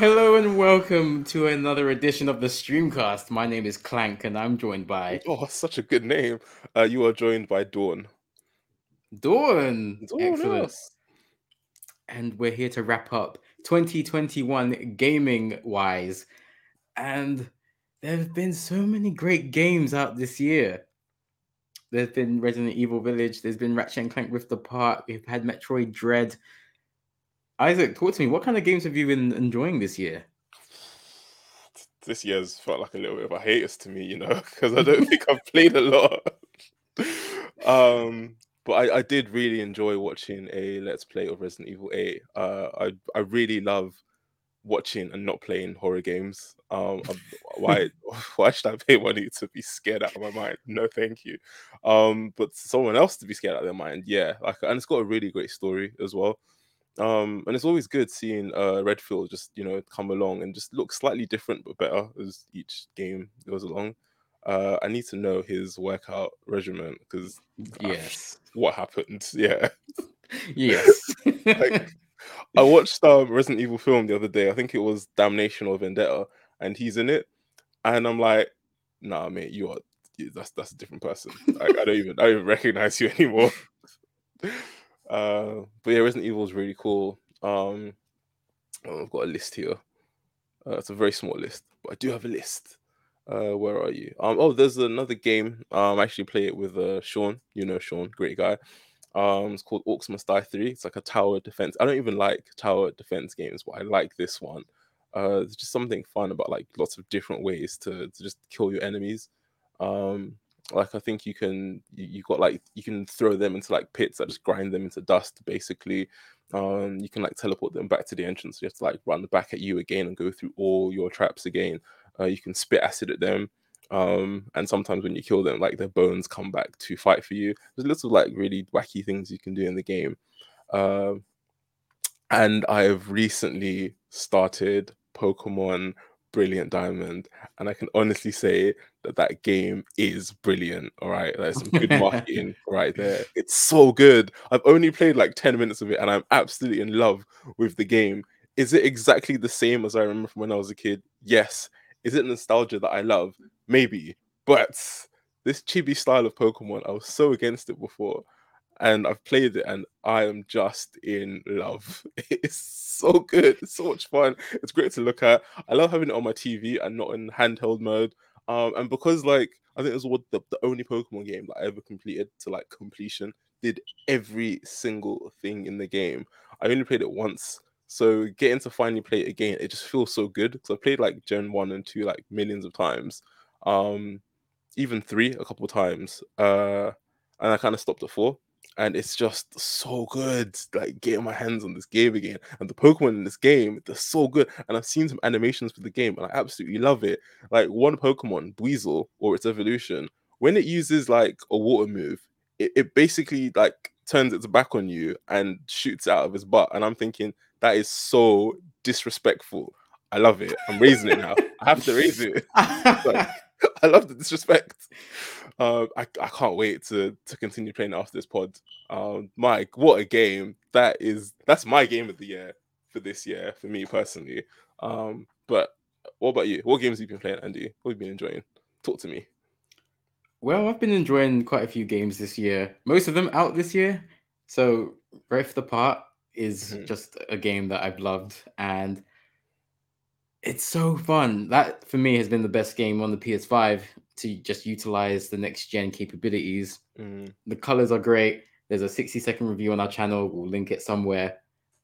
Hello and welcome to another edition of the Streamcast. My name is Clank and I'm joined by... Oh, such a good name. You are joined by Dawn. Dawn! Excellent. Yes. And we're here to wrap up 2021 gaming-wise. And there have been so many great games out this year. There's been Resident Evil Village. There's been Ratchet and Clank Rift Apart. We've had Metroid Dread. Isaac, talk to me. What kind of games have you been enjoying this year? This year's felt like a little bit of a hiatus to me, you know, because I don't think I've played a lot. But I did really enjoy watching a Let's Play of Resident Evil 8. I really love watching and not playing horror games. Why should I pay money to be scared out of my mind? No, thank you. But someone else to be scared out of their mind, yeah. And it's got a really great story as well. And it's always good seeing Redfield just, you know, come along and just look slightly different but better as each game goes along. I need to know his workout regimen because yes, what happened? Yeah, yes. I watched a Resident Evil film the other day. I think it was Damnation or Vendetta, and he's in it. And I'm like, nah, mate, you are that's a different person. Like, I don't even recognize you anymore. But yeah, Resident Evil is really cool. I've got a list here. It's a very small list, but I do have a list. Where are you? There's another game. I actually play it with Sean. You know Sean, great guy. It's called Orcs Must Die 3. It's like a tower defense. I don't even like tower defense games, but I like this one. There's just something fun about like lots of different ways to just kill your enemies. Like, I think you can throw them into like pits that just grind them into dust, basically. You can like teleport them back to the entrance. So you have to like run back at you again and go through all your traps again. You can spit acid at them. And sometimes when you kill them, like their bones come back to fight for you. There's lots of like really wacky things you can do in the game. And I have recently started Pokemon Brilliant Diamond, and I can honestly say that game is brilliant. All right, there's some good marketing right there. It's so good. I've only played like 10 minutes of it and I'm absolutely in love with the game. Is it exactly the same as I remember from when I was a kid? Yes. Is it nostalgia that I love? Maybe. But this chibi style of Pokemon, I was so against it before, and I've played it and I am just in love. It's so good. It's so much fun. It's great to look at. I love having it on my TV and not in handheld mode. And because like I think it was the only Pokemon game that I ever completed to like completion, did every single thing in the game. I only played it once. So getting to finally play it again, it just feels so good. Because I played like Gen 1 and 2 like millions of times. Even 3 a couple of times. And I kind of stopped at 4. And it's just so good, like getting my hands on this game again. And the Pokemon in this game, they're so good. And I've seen some animations for the game, and I absolutely love it. Like one Pokemon, Buizel, or its evolution, when it uses like a water move, it basically like turns its back on you and shoots out of its butt. And I'm thinking, that is so disrespectful. I love it. I'm raising it now. I have to raise it. Like, I love the disrespect. I can't wait to continue playing after this pod. Mike, what a game. That's my game of the year for this year, for me personally. But what about you? What games have you been playing, Andy? What have you been enjoying? Talk to me. Well, I've been enjoying quite a few games this year. Most of them out this year. So Rift Apart is just a game that I've loved, and it's so fun. That for me has been the best game on the PS5 to just utilize the next gen capabilities. The colors are great. There's a 60-second review on our channel. We'll link it somewhere.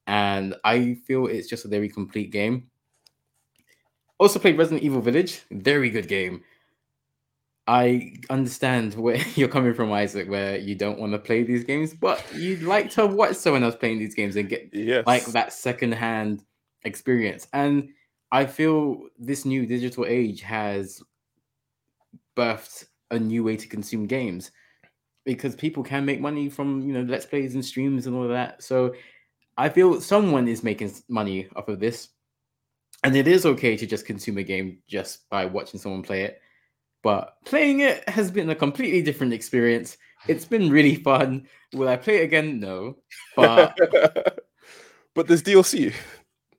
And I feel it's just a very complete game. Also played Resident Evil Village. Very good game. I understand where you're coming from, Isaac, where you don't want to play these games, but you'd like to watch someone else playing these games and get like that secondhand experience. And I feel this new digital age has birthed a new way to consume games, because people can make money from, you know, Let's Plays and streams and all of that. So I feel someone is making money off of this, and it is okay to just consume a game just by watching someone play it. But playing it has been a completely different experience. It's been really fun. Will I play it again? No. But there's DLC.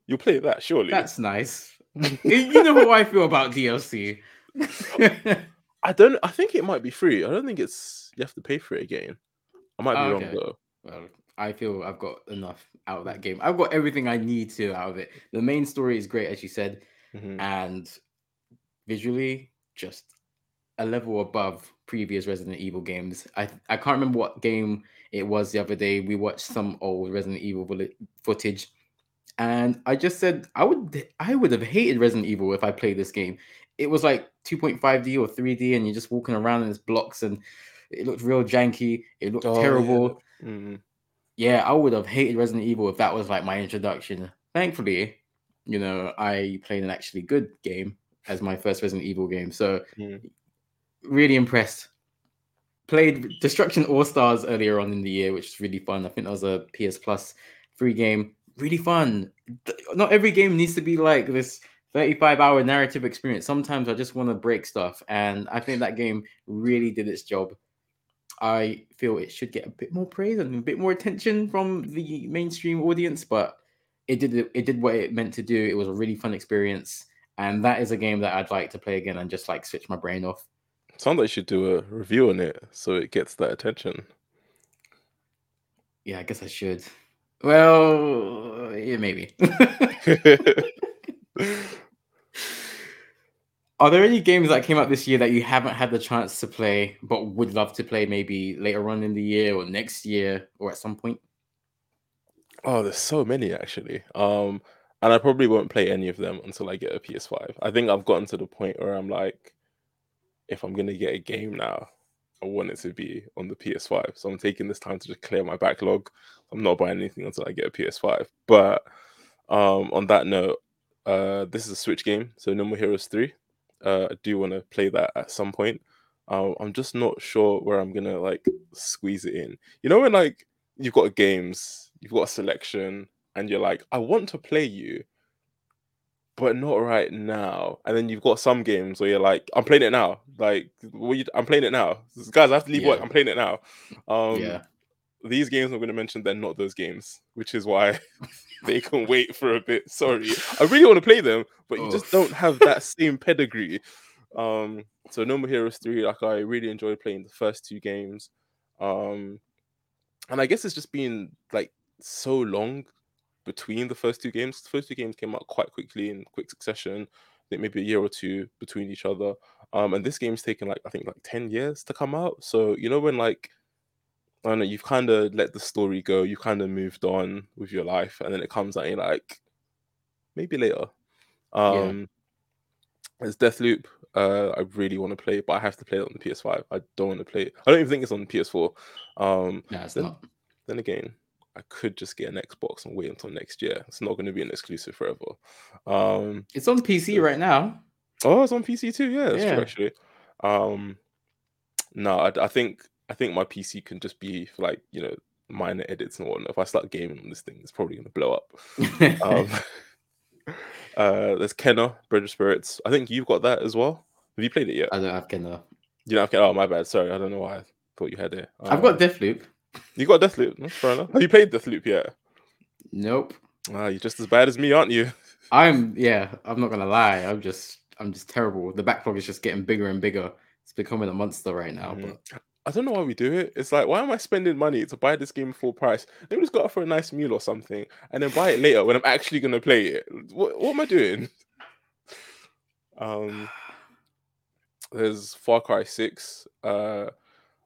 You'll play that, surely. That's nice. You know how I feel about DLC. I think it might be free. I don't think it's you have to pay for it again. I might be wrong though. Well, I feel I've got enough out of that game. I've got everything I need to out of it. The main story is great, as you said, and visually just a level above previous Resident Evil games. I can't remember what game it was the other day. We watched some old Resident Evil footage, and I just said I would have hated Resident Evil if I played this game. It was like 2.5D or 3D, and you're just walking around in these blocks, and it looked real janky. It looked terrible. Yeah. Yeah, I would have hated Resident Evil if that was like my introduction. Thankfully, you know, I played an actually good game as my first Resident Evil game. So really impressed. Played Destruction All-Stars earlier on in the year, which was really fun. I think that was a PS Plus free game. Really fun. Not every game needs to be like this 35-hour narrative experience. Sometimes I just want to break stuff. And I think that game really did its job. I feel it should get a bit more praise and a bit more attention from the mainstream audience, but it did what it meant to do. It was a really fun experience, and that is a game that I'd like to play again and just like switch my brain off. Sounds like you should do a review on it so it gets that attention. Yeah, I guess I should. Well, yeah, maybe. Are there any games that came out this year that you haven't had the chance to play but would love to play maybe later on in the year or next year or at some point? Oh, there's so many, actually. And I probably won't play any of them until I get a PS5. I think I've gotten to the point where I'm like, if I'm going to get a game now, I want it to be on the PS5. So I'm taking this time to just clear my backlog. I'm not buying anything until I get a PS5. But on that note, this is a Switch game, so No More Heroes 3. I do want to play that at some point. I'm just not sure where I'm gonna like squeeze it in. You know when like you've got games, you've got a selection, and you're like, I want to play you, but not right now. And then you've got some games where you're like, I'm playing it now. Like, I'm playing it now, guys. I have to leave work. I'm playing it now. These games I'm going to mention, they're not those games, which is why they can wait for a bit. Sorry. I really want to play them, but you just don't have that same pedigree. So No More Heroes 3, like I really enjoyed playing the first two games. And I guess it's just been like so long between the first two games. The first two games came out quite quickly in quick succession. I think maybe a year or two between each other. And this game's taken like, I think like 10 years to come out. So, you know, when like, I don't know, you've kind of let the story go, you kind of moved on with your life, and then it comes out and you're like, maybe later. There's Deathloop. I really want to play it, but I have to play it on the PS5. I don't want to play it. I don't even think it's on the PS4. No, it's not. Then again, I could just get an Xbox and wait until next year. It's not going to be an exclusive forever. It's on PC right now. Oh, it's on PC too. Yeah, that's true, actually. I think my PC can just be for like, you know, minor edits and whatnot. If I start gaming on this thing, it's probably going to blow up. There's Kenner, Bridge of Spirits. I think you've got that as well. Have you played it yet? I don't have Kenner. You don't have Kenner? Oh, my bad. Sorry. I don't know why I thought you had it. I've got Deathloop. You got Deathloop? That's fair enough. Have you played Deathloop yet? Nope. You're just as bad as me, aren't you? I'm not going to lie. I'm just terrible. The backlog is just getting bigger and bigger. It's becoming a monster right now. But I don't know why we do it. It's like, why am I spending money to buy this game full price? Let me just go out for a nice meal or something and then buy it later when I'm actually going to play it. What am I doing? There's Far Cry 6.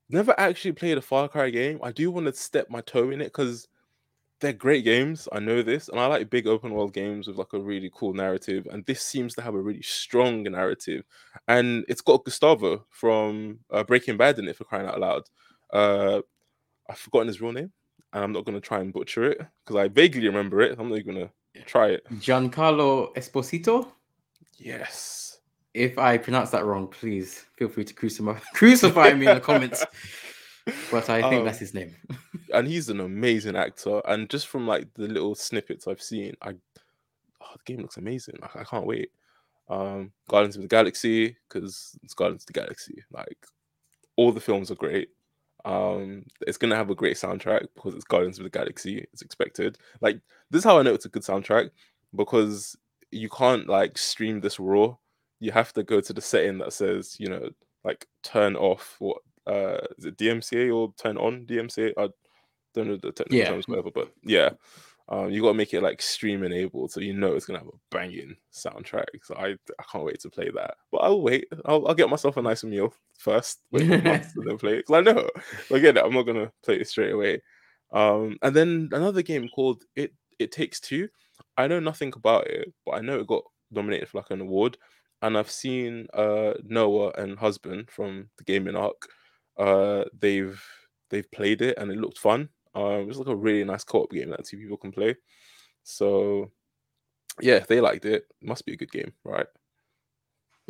Never actually played a Far Cry game. I do want to step my toe in it because they're great games. I know this. And I like big open world games with like a really cool narrative. And this seems to have a really strong narrative. And it's got Gustavo from Breaking Bad in it, for crying out loud. I've forgotten his real name. And I'm not going to try and butcher it because I vaguely remember it. I'm not going to try it. Giancarlo Esposito? Yes. If I pronounce that wrong, please feel free to crucify me in the comments. But I think that's his name. And he's an amazing actor. And just from like the little snippets I've seen, the game looks amazing. I can't wait. Guardians of the Galaxy, because it's Guardians of the Galaxy. Like, all the films are great. It's gonna have a great soundtrack because it's Guardians of the Galaxy. It's expected. Like, this is how I know it's a good soundtrack. because you can't like stream this raw. You have to go to the setting that says, you know, like turn off what is it DMCA or turn on DMCA? I don't know the technical terms, whatever, but yeah. You got to make it like stream enabled, so you know it's gonna have a banging soundtrack. So I can't wait to play that. But I'll wait. I'll get myself a nice meal first, wait for months and then play it. 'Cause I know, again, I'm not gonna play it straight away. And then another game called It Takes Two. I know nothing about it, but I know it got nominated for like an award. And I've seen Noah and husband from the Gaming Arc. They've played it and it looked fun. It's like a really nice co-op game that two people can play. So, yeah, if they liked it, it must be a good game, right?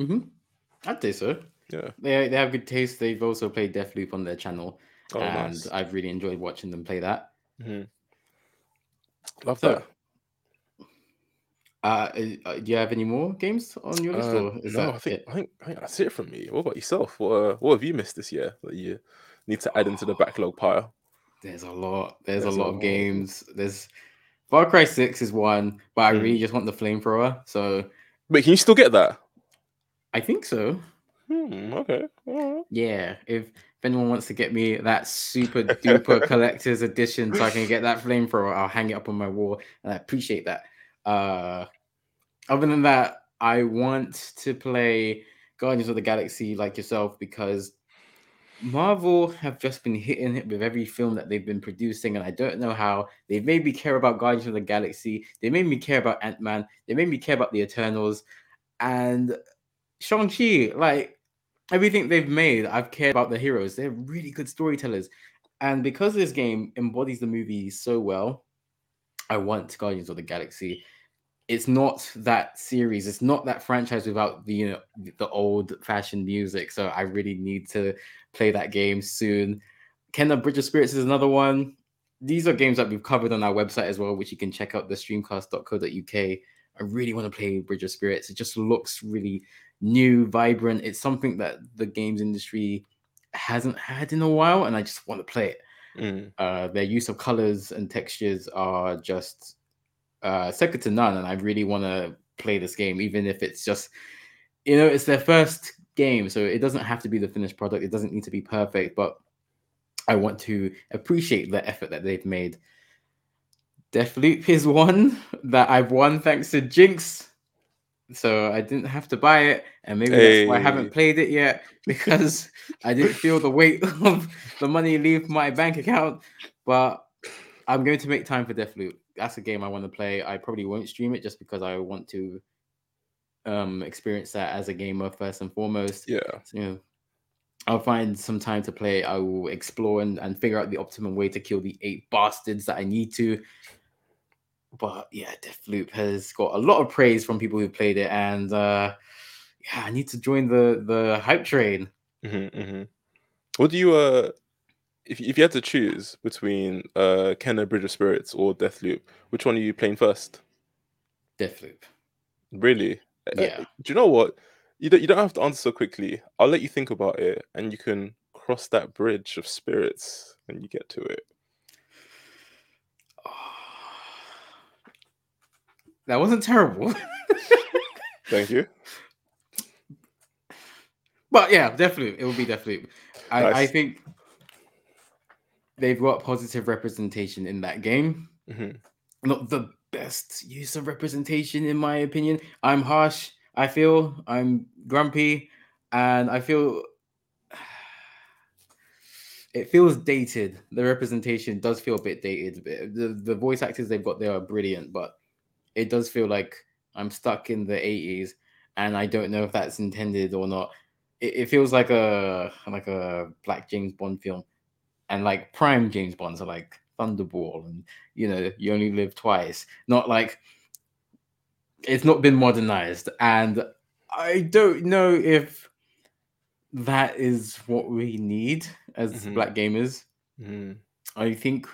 Mm-hmm. I'd say so. Yeah. They have good taste. They've also played Deathloop on their channel. Oh, and nice. I've really enjoyed watching them play that. Mm-hmm. Love that. Do you have any more games on your list? Or is no, that I think that's it from me. What about yourself? What have you missed this year that you need to add into the backlog pile? There's a lot. There's a lot of games. There's Far Cry 6 is one, but I really just want the flamethrower. So, wait, can you still get that? I think so. Okay. Right. Yeah. If anyone wants to get me that super duper collector's edition, so I can get that flamethrower, I'll hang it up on my wall, and I appreciate that. Other than that, I want to play Guardians of the Galaxy like yourself, because Marvel have just been hitting it with every film that they've been producing, and I don't know how. They've made me care about Guardians of the Galaxy. They made me care about Ant-Man. They made me care about the Eternals. And Shang-Chi, like, everything they've made, I've cared about the heroes. They're really good storytellers. And because this game embodies the movie so well, I want Guardians of the Galaxy. It's not that series. It's not that franchise without the, you know, the old-fashioned music. So I really need to play that game soon. Kenner Bridge of Spirits is another one. These are games that we've covered on our website as well, which you can check out, the streamcast.co.uk. I really want to play Bridge of Spirits. It just looks really new, vibrant. It's something that the games industry hasn't had in a while, and I just want to play it. Their use of colors and textures are just second to none, and I really want to play this game, even if it's just, you know, it's their first game, so it doesn't have to be the finished product. It doesn't need to be perfect, but I want to appreciate the effort that they've made. Deathloop is one that I've won thanks to Jinx, so I didn't have to buy it, and maybe that's why I haven't played it yet, because I didn't feel the weight of the money leave my bank account. But I'm going to make time for Deathloop. That's a game I want to play. I probably won't stream it just because I want to experience that as a gamer first and foremost. Yeah. So, you know, I'll find some time to play. I will explore and figure out the optimum way to kill the 8 bastards that I need to. But yeah, Deathloop has got a lot of praise from people who played it, and I need to join the hype train. Mm-hmm, mm-hmm. What do you if you had to choose between Kenner Bridge of Spirits or Deathloop, which one are you playing first? Deathloop. Really? Yeah. Do you know what? You don't have to answer so quickly. I'll let you think about it, and you can cross that bridge of spirits when you get to it. That wasn't terrible. Thank you. But yeah, Deathloop. It will be Deathloop. Nice. I think they've got positive representation in that game. Mm-hmm. Not the best use of representation, in my opinion. I'm harsh. I feel I'm grumpy, and I feel it feels dated. The representation does feel a bit dated. The voice actors they've got there are brilliant, but it does feel like I'm stuck in the 80s, and I don't know if that's intended or not. It feels like a Black James Bond film, and like prime James Bonds are like Thunderball and, you know, You Only Live Twice. Not like it's not been modernized, and I don't know if that is what we need as Black gamers. Mm-hmm. I think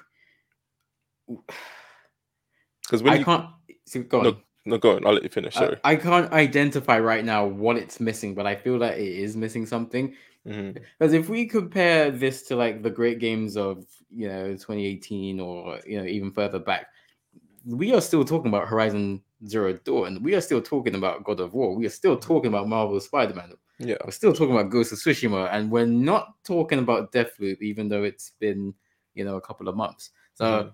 because when I can't. So go on. No, go on. I'll let you finish. Sorry. I can't identify right now what it's missing, but I feel that it is missing something. Mm-hmm. Because if we compare this to like the great games of, you know, 2018 or, you know, even further back, we are still talking about Horizon Zero Dawn, we are still talking about God of War. We are still talking about Marvel's Spider-Man. Yeah, we're still talking about Ghost of Tsushima, and we're not talking about Deathloop, even though it's been, you know, a couple of months. So,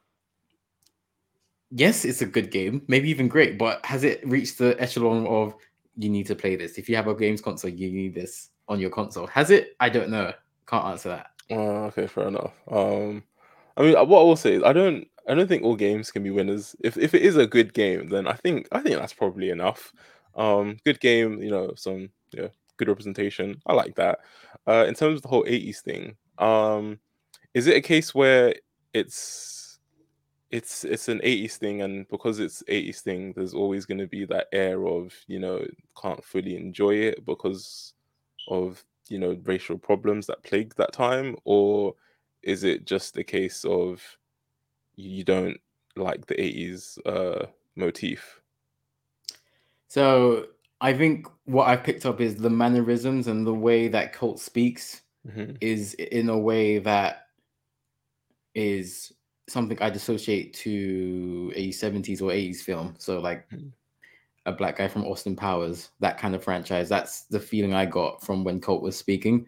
yes, it's a good game, maybe even great, but has it reached the echelon of you need to play this? If you have a games console, you need this on your console. Has it? I don't know. Can't answer that. Okay, fair enough. I mean, what I will say is, I don't think all games can be winners. If it is a good game, then I think that's probably enough. Good game, you know, some good representation. I like that. In terms of the whole 80s thing, is it a case where it's an 80s thing, and because it's 80s thing, there's always going to be that air of, you know, can't fully enjoy it because of, you know, racial problems that plagued that time? Or is it just a case of you don't like the 80s motif? So I think what I've picked up is the mannerisms and the way that Colt speaks is in a way that is something I'd associate to a 70s or 80s film. So like a black guy from Austin Powers, that kind of franchise. That's the feeling I got from when Colt was speaking.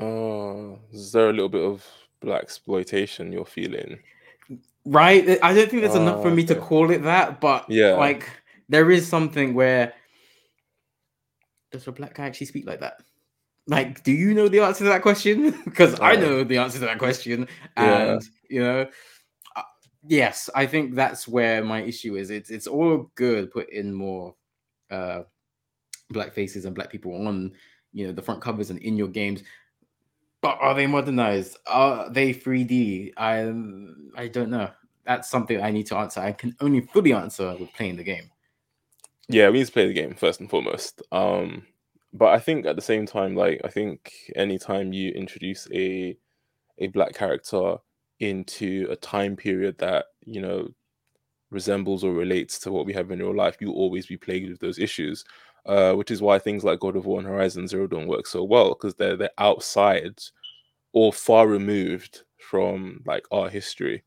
Oh, is there a little bit of blaxploitation you're feeling? Right? I don't think that's enough for me to call it that, but like there is something where, does a black guy actually speak like that? Like, do you know the answer to that question? Because I know the answer to that question. And, you know, yes, I think that's where my issue is. It's all good, put in more black faces and black people on, you know, the front covers and in your games. But are they modernized? Are they 3D? I don't know. That's something I need to answer. I can only fully answer with playing the game. Yeah, we need to play the game first and foremost. But I think at the same time, like, I think anytime you introduce a black character into a time period that, you know, resembles or relates to what we have in real life, you'll always be plagued with those issues. Which is why things like God of War and Horizon Zero Dawn work so well, because they're outside or far removed from like our history.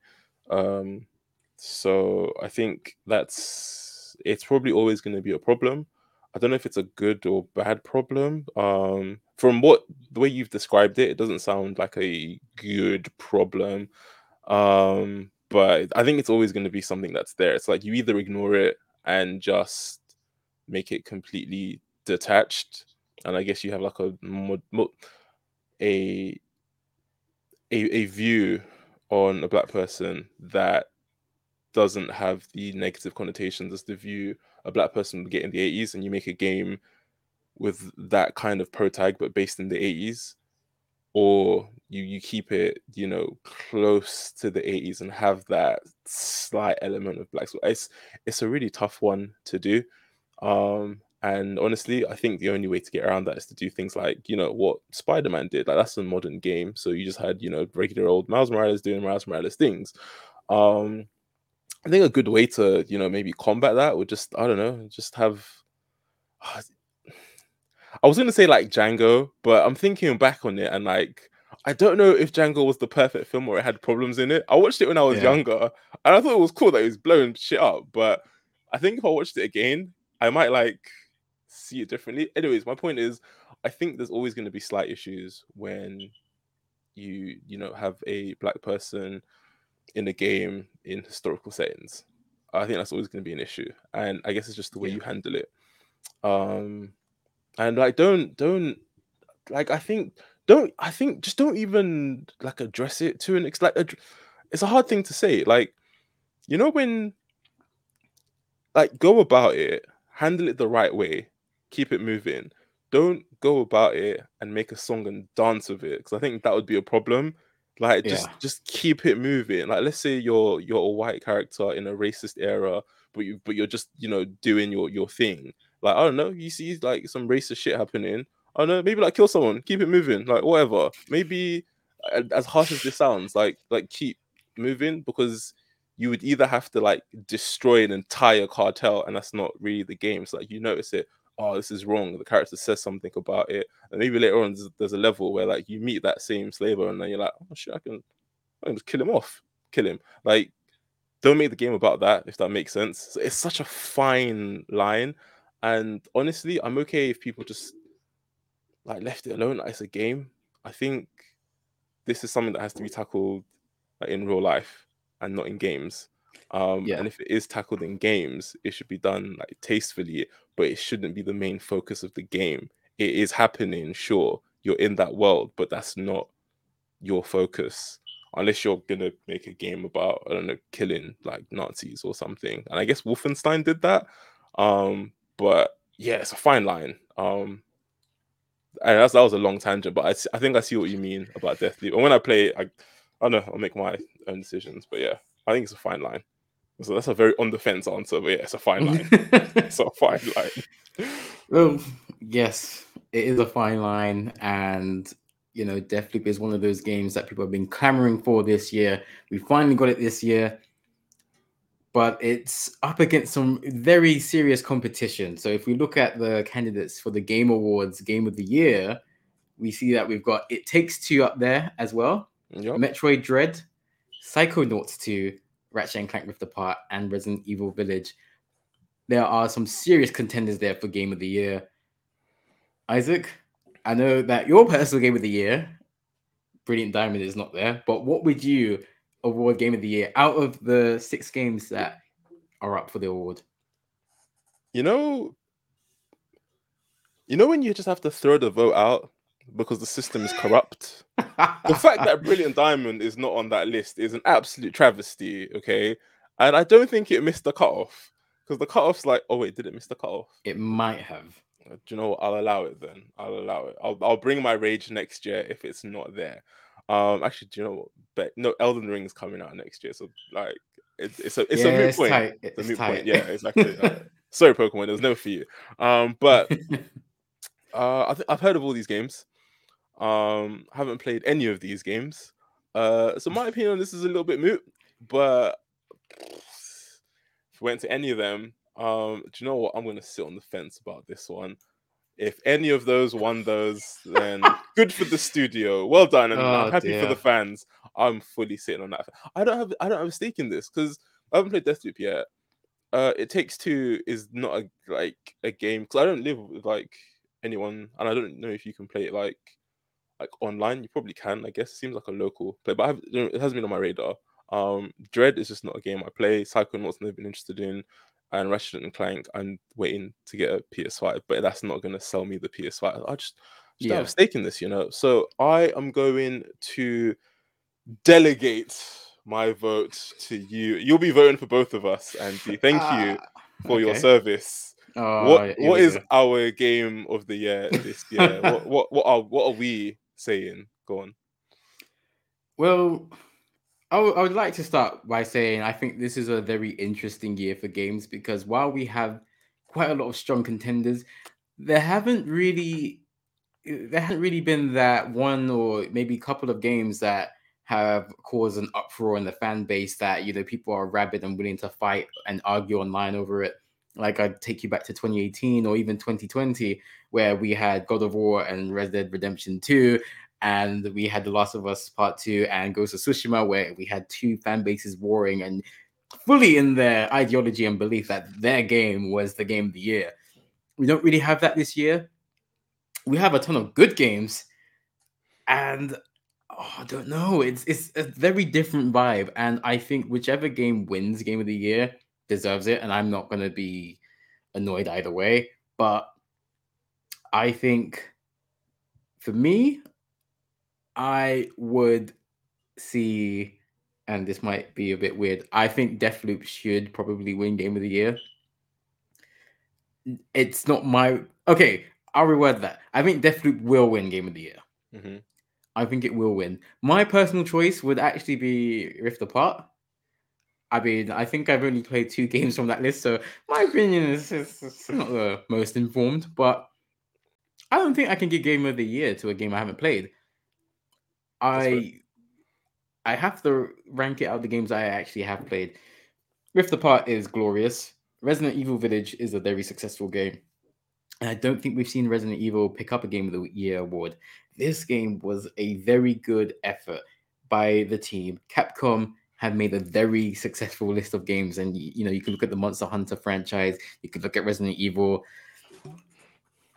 So I think it's probably always going to be a problem. I don't know if it's a good or bad problem. From the way you've described it, it doesn't sound like a good problem. But I think it's always going to be something that's there. It's like you either ignore it and just make it completely detached, and I guess you have like a view on a black person that doesn't have the negative connotations as the view a black person would get in the 80s, and you make a game with that kind of protag but based in the 80s, or you keep it, you know, close to the 80s and have that slight element of black. It's a really tough one to do. And honestly, I think the only way to get around that is to do things like, you know, what Spider-Man did. Like, that's a modern game, so you just had, you know, regular old Miles Morales doing Miles Morales things. I think a good way to, you know, maybe combat that would just, I don't know, just have... I was going to say like Django, but I'm thinking back on it and like, I don't know if Django was the perfect film or it had problems in it. I watched it when I was younger and I thought it was cool that it was blowing shit up, but I think if I watched it again, I might like see it differently. Anyways, my point is, I think there's always going to be slight issues when you know, have a black person in a game in historical settings. I think that's always going to be an issue, and I guess it's just the way you handle it. And like, don't like, I think just don't even like address it to an extent. Like, it's a hard thing to say. Like, you know, when like, go about it. Handle it the right way. Keep it moving. Don't go about it and make a song and dance with it, because I think that would be a problem. Like, just keep it moving. Like, let's say you're a white character in a racist era, but you're just, you know, doing your thing. Like, I don't know, you see like some racist shit happening. I don't know, maybe like kill someone, keep it moving, like whatever. Maybe as harsh as this sounds, like keep moving, because you would either have to like destroy an entire cartel, and that's not really the game. So like, you notice it, oh, this is wrong. The character says something about it, and maybe later on there's a level where like you meet that same slaver, and then you're like, oh shit, I can just kill him off. Like, don't make the game about that, if that makes sense. It's such a fine line, and honestly, I'm okay if people just like left it alone. It's a game. I think this is something that has to be tackled like in real life and not in games. And if it is tackled in games, it should be done like tastefully, but it shouldn't be the main focus of the game. It is happening, sure, you're in that world, but that's not your focus, unless you're gonna make a game about, I don't know, killing like Nazis or something. And I guess Wolfenstein did that. But yeah, it's a fine line. And that was a long tangent, but I think I see what you mean about Deathloop. And when I play it, I don't know, I'll make my own decisions. But yeah, I think it's a fine line. So that's a very on the fence answer, but yeah, it's a fine line. It's a fine line. Well, yes, it is a fine line. And, you know, Deathloop is one of those games that people have been clamoring for this year. We finally got it this year. But it's up against some very serious competition. So if we look at the candidates for the Game Awards Game of the Year, we see that we've got It Takes Two up there as well, yep. Metroid Dread, Psychonauts 2, Ratchet and Clank Rift Apart, and Resident Evil Village. There are some serious contenders there for Game of the Year. Isaac, I know that your personal Game of the Year, Brilliant Diamond, is not there, but what would you award Game of the Year out of the 6 games that are up for the award? You know when you just have to throw the vote out because the system is corrupt? The fact that Brilliant Diamond is not on that list is an absolute travesty, okay? And I don't think it missed the cutoff, because the cutoff's like, oh wait, did it miss the cutoff? It might have. Do you know what? I'll allow it then. I'll allow it. I'll bring my rage next year if it's not there. Actually, do you know what? Elden Ring is coming out next year, so like it's a moot point. Tight. It's a moot point. Yeah, exactly. Sorry, Pokemon, it was never for you. But I've heard of all these games. Haven't played any of these games. So my opinion on this is a little bit moot. But if we went to any of them, do you know what? I'm gonna sit on the fence about this one. If any of those won those, then good for the studio. Well done, and I'm happy for the fans. I'm fully sitting on that. I don't have a stake in this because I haven't played Deathloop yet. It Takes Two is not a game, because I don't live with like anyone, and I don't know if you can play it like online. You probably can, I guess. It seems like a local play, but it hasn't been on my radar. Dread is just not a game I play. Psychonauts never been interested in. And Ratchet and Clank, I'm waiting to get a PS5, but that's not going to sell me the PS5. I just don't have a stake in this, you know? So I am going to delegate my vote to you. You'll be voting for both of us, Andy. Thank you for your service. What is our game of the year this year? what are we saying? Go on. Well, I would like to start by saying I think this is a very interesting year for games, because while we have quite a lot of strong contenders, there hasn't really been that one or maybe couple of games that have caused an uproar in the fan base that, you know, people are rabid and willing to fight and argue online over it. Like, I'd take you back to 2018 or even 2020, where we had God of War and Red Dead Redemption 2. And we had The Last of Us Part 2 and Ghost of Tsushima, where we had two fan bases warring and fully in their ideology and belief that their game was the game of the year. We don't really have that this year. We have a ton of good games. And I don't know. It's a very different vibe. And I think whichever game wins Game of the Year deserves it. And I'm not going to be annoyed either way. But I think, for me, I would see, and this might be a bit weird, I think Deathloop should probably win Game of the Year. It's not my... Okay, I'll reword that. I think Deathloop will win Game of the Year. Mm-hmm. I think it will win. My personal choice would actually be Rift Apart. I mean, I think I've only played 2 games from that list, so my opinion is it's not the most informed, but I don't think I can give Game of the Year to a game I haven't played. I have to rank it out the games I actually have played. Rift Apart is glorious. Resident Evil Village is a very successful game. And I don't think we've seen Resident Evil pick up a Game of the Year award. This game was a very good effort by the team. Capcom have made a very successful list of games. And, you know, you can look at the Monster Hunter franchise, you could look at Resident Evil,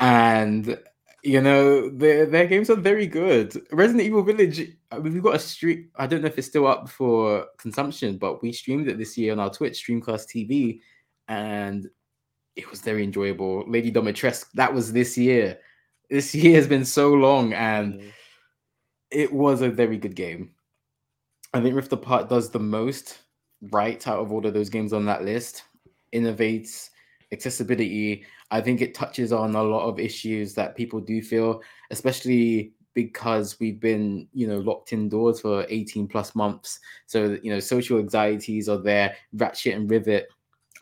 and, you know, their games are very good. Resident Evil Village, we've got a stream, I don't know if it's still up for consumption, but we streamed it this year on our Twitch, Streamcast TV, and it was very enjoyable. Lady Domitrescu, that was this year. This year has been so long, and it was a very good game. I think Rift Apart does the most right out of all of those games on that list. Innovates, accessibility. I think it touches on a lot of issues that people do feel, especially because we've been, you know, locked indoors for 18 plus months. So, you know, social anxieties are there. Ratchet and Rivet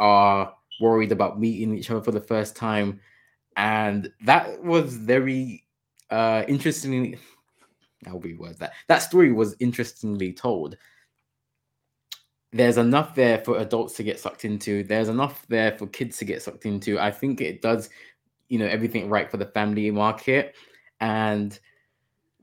are worried about meeting each other for the first time. And that was very interestingly, I'll reword that. That story was interestingly told. There's enough there for adults to get sucked into. There's enough there for kids to get sucked into. I think it does, you know, everything right for the family market. And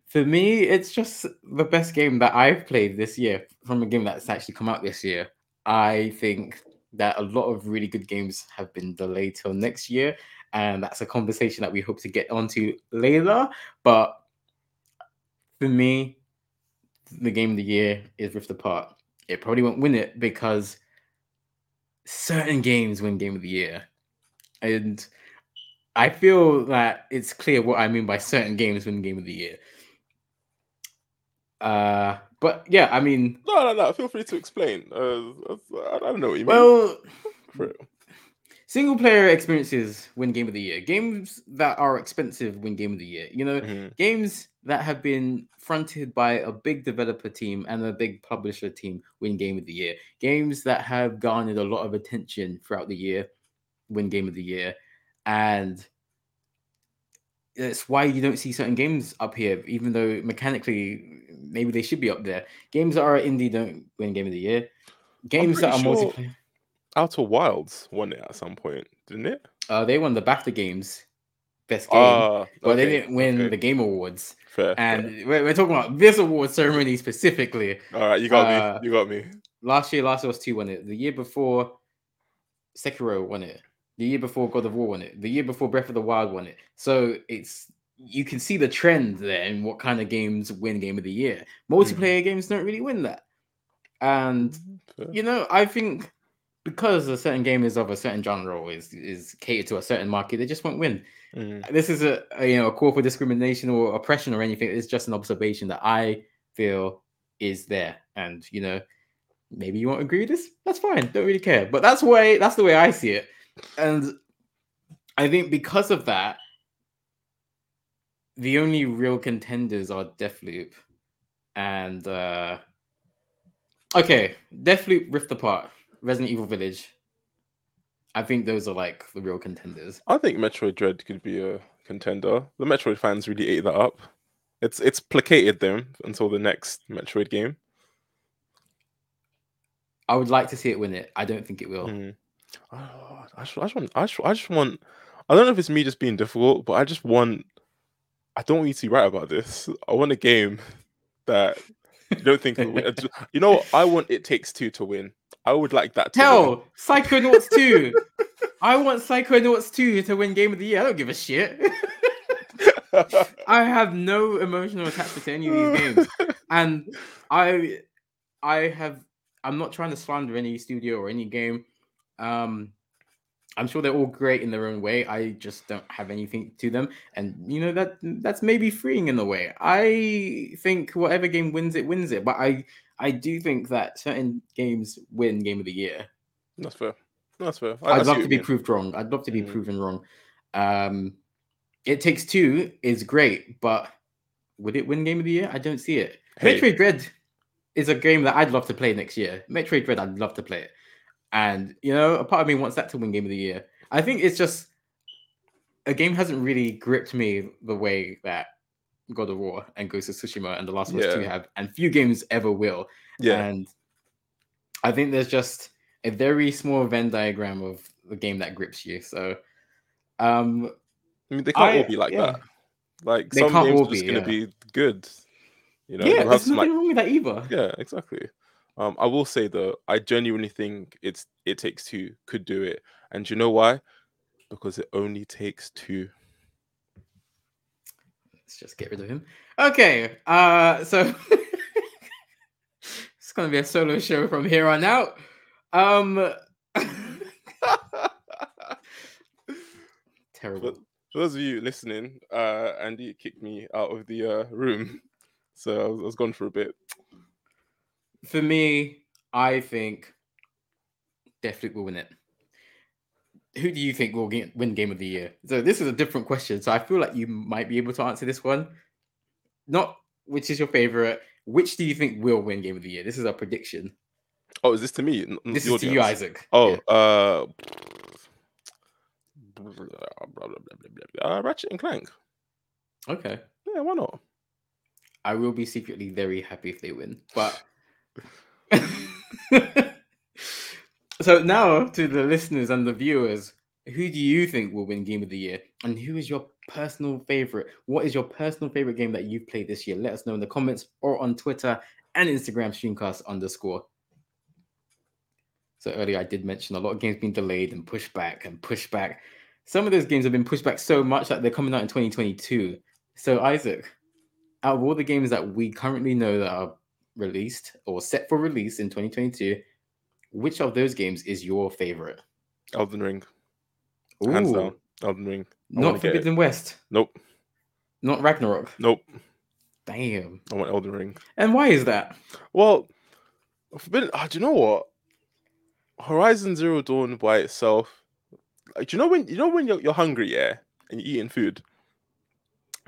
for me, it's just the best game that I've played this year from a game that's actually come out this year. I think that a lot of really good games have been delayed till next year. And that's a conversation that we hope to get onto later. But for me, the game of the year is Rift Apart. It probably won't win it because certain games win game of the year. And I feel that it's clear what I mean by certain games win game of the year. But yeah, I mean... No. Feel free to explain. I don't know what you mean. Well... Single player experiences win game of the year. Games that are expensive win game of the year. You know, games that have been fronted by a big developer team and a big publisher team win game of the year. Games that have garnered a lot of attention throughout the year win game of the year. And that's why you don't see certain games up here, even though mechanically maybe they should be up there. Games that are indie don't win game of the year. Games that are multiplayer. Outer Wilds won it at some point, didn't it? They won the BAFTA Games Best Game, but they didn't win the Game Awards. Fair. We're talking about this award ceremony specifically. All right, you got me. Last year, Last of Us 2 won it. The year before, Sekiro won it. The year before, God of War won it. The year before, Breath of the Wild won it. So it's you can see the trend there in what kind of games win Game of the Year. Multiplayer games don't really win that. And, you know, I think... because a certain game is of a certain genre or is catered to a certain market, they just won't win. This is a call for discrimination or oppression or anything. It's just an observation that I feel is there. And, you know, maybe you won't agree with this. That's fine. Don't really care. But that's the way I see it. And I think because of that, the only real contenders are Deathloop and... okay, Deathloop, Rift Apart. Resident Evil Village. I think those are like the real contenders. I think Metroid Dread could be a contender. The Metroid fans really ate that up. It's placated them until the next Metroid game. I would like to see it win it. I don't think it will. I just want. I don't know if it's me just being difficult, but I just want. I don't want you to be right about this. I want a game that you don't think. You know, I want It Takes Two to win. I would like that to win. Psychonauts 2. I want Psychonauts 2 to win Game of the Year. I don't give a shit. I have no emotional attachment to any of these games. And I'm not trying to slander any studio or any game. I'm sure they're all great in their own way. I just don't have anything to them. And, you know, that's maybe freeing in a way. I think whatever game wins it. But I do think that certain games win Game of the Year. That's fair. I'd love to be proved wrong. I'd love to be proven wrong. It Takes Two is great, but would it win Game of the Year? I don't see it. Hey. Metroid Dread is a game that I'd love to play next year. Metroid Dread, I'd love to play it. And, you know, a part of me wants that to win Game of the Year. I think it's just a game hasn't really gripped me the way that God of War and Ghost of Tsushima and The Last of Us 2 have, and few games ever will. Yeah. And I think there's just a very small Venn diagram of the game that grips you. So, I mean, they can't all be like that. Like, they some games are just going to be good. You know, there's nothing wrong with that either. Yeah, exactly. I will say though, I genuinely think It Takes Two could do it, and do you know why? Because it only takes two. Let's just get rid of him. Okay, so it's gonna be a solo show from here on out. Terrible. For those of you listening, Andy kicked me out of the room, so I was gone for a bit. For me, I think Deathloop will win it. Who do you think will win Game of the Year? So this is a different question, so I feel like you might be able to answer this one. Not which is your favourite, which do you think will win Game of the Year? This is a prediction. Oh, is this to me? This is to you, Isaac. Oh, yeah. Ratchet and Clank. Okay. Yeah, why not? I will be secretly very happy if they win. But so now to the listeners and the viewers, who do you think will win Game of the Year? And who is your personal favorite? What is your personal favorite game that you've played this year? Let us know in the comments or on Twitter and Instagram, streamcast_. So earlier I did mention a lot of games being delayed and pushed back. Some of those games have been pushed back so much that they're coming out in 2022. So Isaac, out of all the games that we currently know that are released or set for release in 2022, which of those games is your favorite? Elden Ring. Ooh. Hands down, Elden Ring. Not Forbidden West. Nope. Not Ragnarok. Nope. Damn. I want Elden Ring. And why is that? Well, do you know what? Horizon Zero Dawn by itself. Like, do you know when you're hungry, yeah, and you're eating food,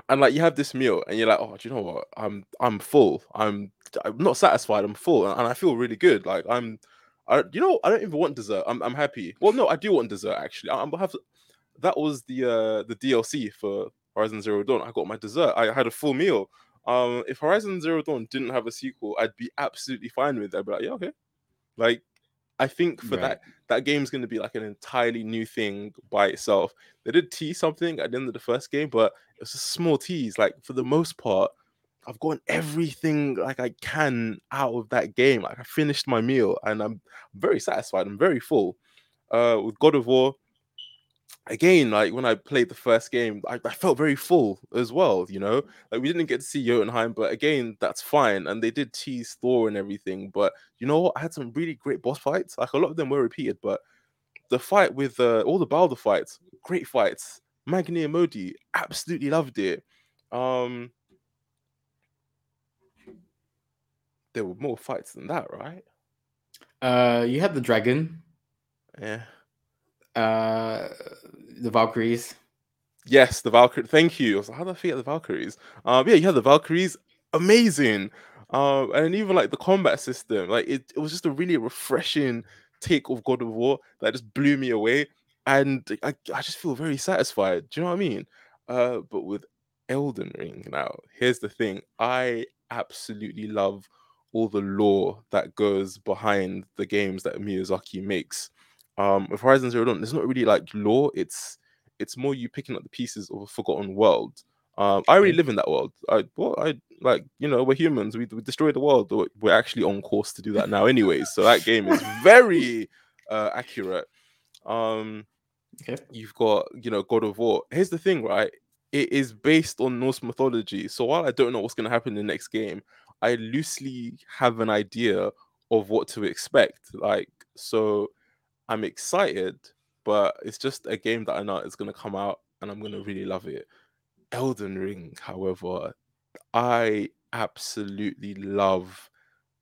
and like you have this meal, and you're like, oh, do you know what? I'm full. I'm not satisfied. I'm full, and I feel really good. Like I don't even want dessert. I'm happy. Well, no, I do want dessert actually. That was the DLC for Horizon Zero Dawn. I got my dessert. I had a full meal. If Horizon Zero Dawn didn't have a sequel, I'd be absolutely fine with it. I'd be like, yeah, okay. Like, I think for that game's going to be like an entirely new thing by itself. They did tease something at the end of the first game, but it was a small tease. Like, for the most part, I've gotten everything like I can out of that game. Like, I finished my meal and I'm very satisfied. I'm very full. With God of War, again, like when I played the first game, I felt very full as well, you know? Like, we didn't get to see Jotunheim, but again, that's fine. And they did tease Thor and everything, but you know what? I had some really great boss fights. Like, a lot of them were repeated, but the fight with all the Baldur fights, great fights. Magni and Modi, absolutely loved it. There were more fights than that, right? You had the dragon. Yeah. The Valkyries. Yes, the Valkyries. Thank you. I was like, how do I forget the Valkyries? Yeah, you had the Valkyries. Amazing. And even like the combat system, like it was just a really refreshing take of God of War that just blew me away. And I just feel very satisfied. Do you know what I mean? But with Elden Ring now, here's the thing. I absolutely love all the lore that goes behind the games that Miyazaki makes. With Horizon Zero Dawn, there's not really like lore. It's more you picking up the pieces of a forgotten world. I already live in that world. We're humans. We destroy the world. We're actually on course to do that now, anyways. So that game is very accurate. You've got God of War. Here's the thing, right? It is based on Norse mythology. So while I don't know what's going to happen in the next game, I loosely have an idea of what to expect. Like, so I'm excited, but it's just a game that I know is going to come out and I'm going to really love it. Elden Ring, however, I absolutely love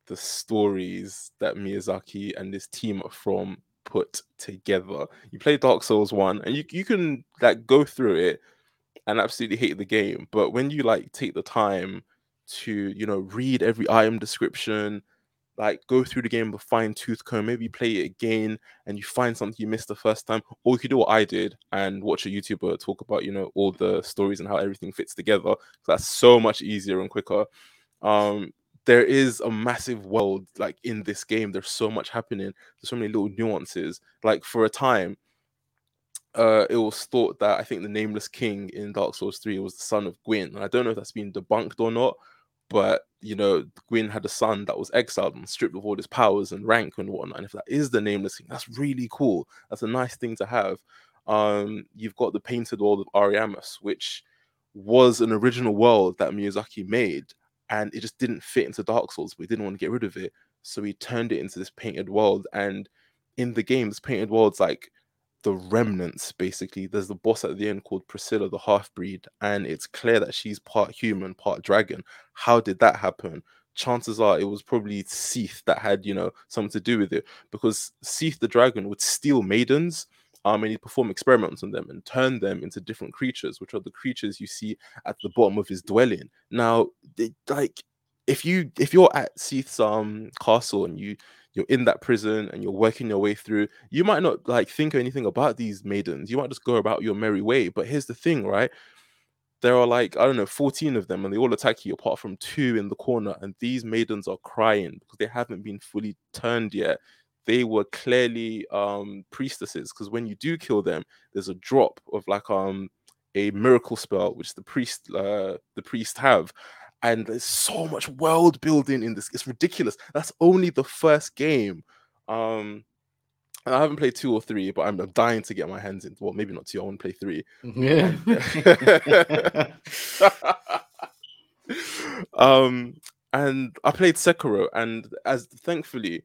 the stories that Miyazaki and his team from put together. You play Dark Souls 1 and you can like go through it and absolutely hate the game, but when you like take the time to read every item description, like go through the game with a fine-tooth comb, maybe play it again and you find something you missed the first time, or you could do what I did and watch a YouTuber talk about all the stories and how everything fits together. So that's so much easier and quicker. There is a massive world like in this game. There's so much happening. There's so many little nuances. Like, for a time it was thought that I think the Nameless King in Dark Souls 3 was the son of Gwyn, and I don't know if that's been debunked or not. But, you know, Gwyn had a son that was exiled and stripped of all his powers and rank and whatnot. And if that is the nameless thing, that's really cool. That's a nice thing to have. You've got the painted world of Ariamis, which was an original world that Miyazaki made, and it just didn't fit into Dark Souls. We didn't want to get rid of it, so we turned it into this painted world. And in the game, this painted world's like the remnants, basically. There's the boss at the end called Priscilla the half-breed, and it's clear that she's part human, part dragon. How did that happen? Chances are it was probably Seath that had, you know, something to do with it, because Seath the dragon would steal maidens and he'd perform experiments on them and turn them into different creatures, which are the creatures you see at the bottom of his dwelling. Now, like, if you're at Seath's castle and you're in that prison and you're working your way through, you might not like think anything about these maidens. You might just go about your merry way. But here's the thing, right? There are like, I don't know, 14 of them, and they all attack you apart from two in the corner. And these maidens are crying because they haven't been fully turned yet. They were clearly priestesses, because when you do kill them, there's a drop of like a miracle spell which the priest have. And there's so much world building in this, it's ridiculous. That's only the first game. And I haven't played 2 or 3, but I'm dying to get my hands in. Well, maybe not 2. I want to play 3. Yeah. And I played Sekiro, and thankfully.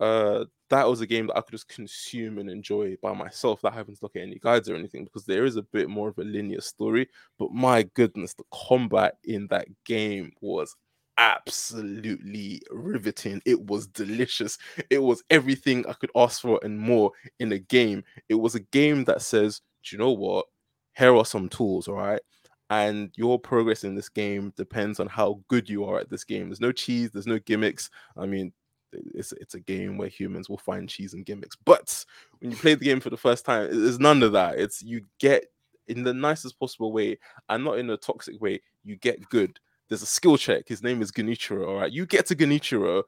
That was a game that I could just consume and enjoy by myself, that I haven't looked at any guides or anything, because there is a bit more of a linear story. But my goodness, the combat in that game was absolutely riveting. It was delicious. It was everything I could ask for and more in a game. It was a game that says, do you know what? Here are some tools, all right? And your progress in this game depends on how good you are at this game. There's no cheese. There's no gimmicks. I mean, it's a game where humans will find cheese and gimmicks, but when you play the game for the first time, there's none of that. It's, you get in the nicest possible way and not in a toxic way. You get good. There's a skill check. His name is Genichiro. All right, you get to Genichiro.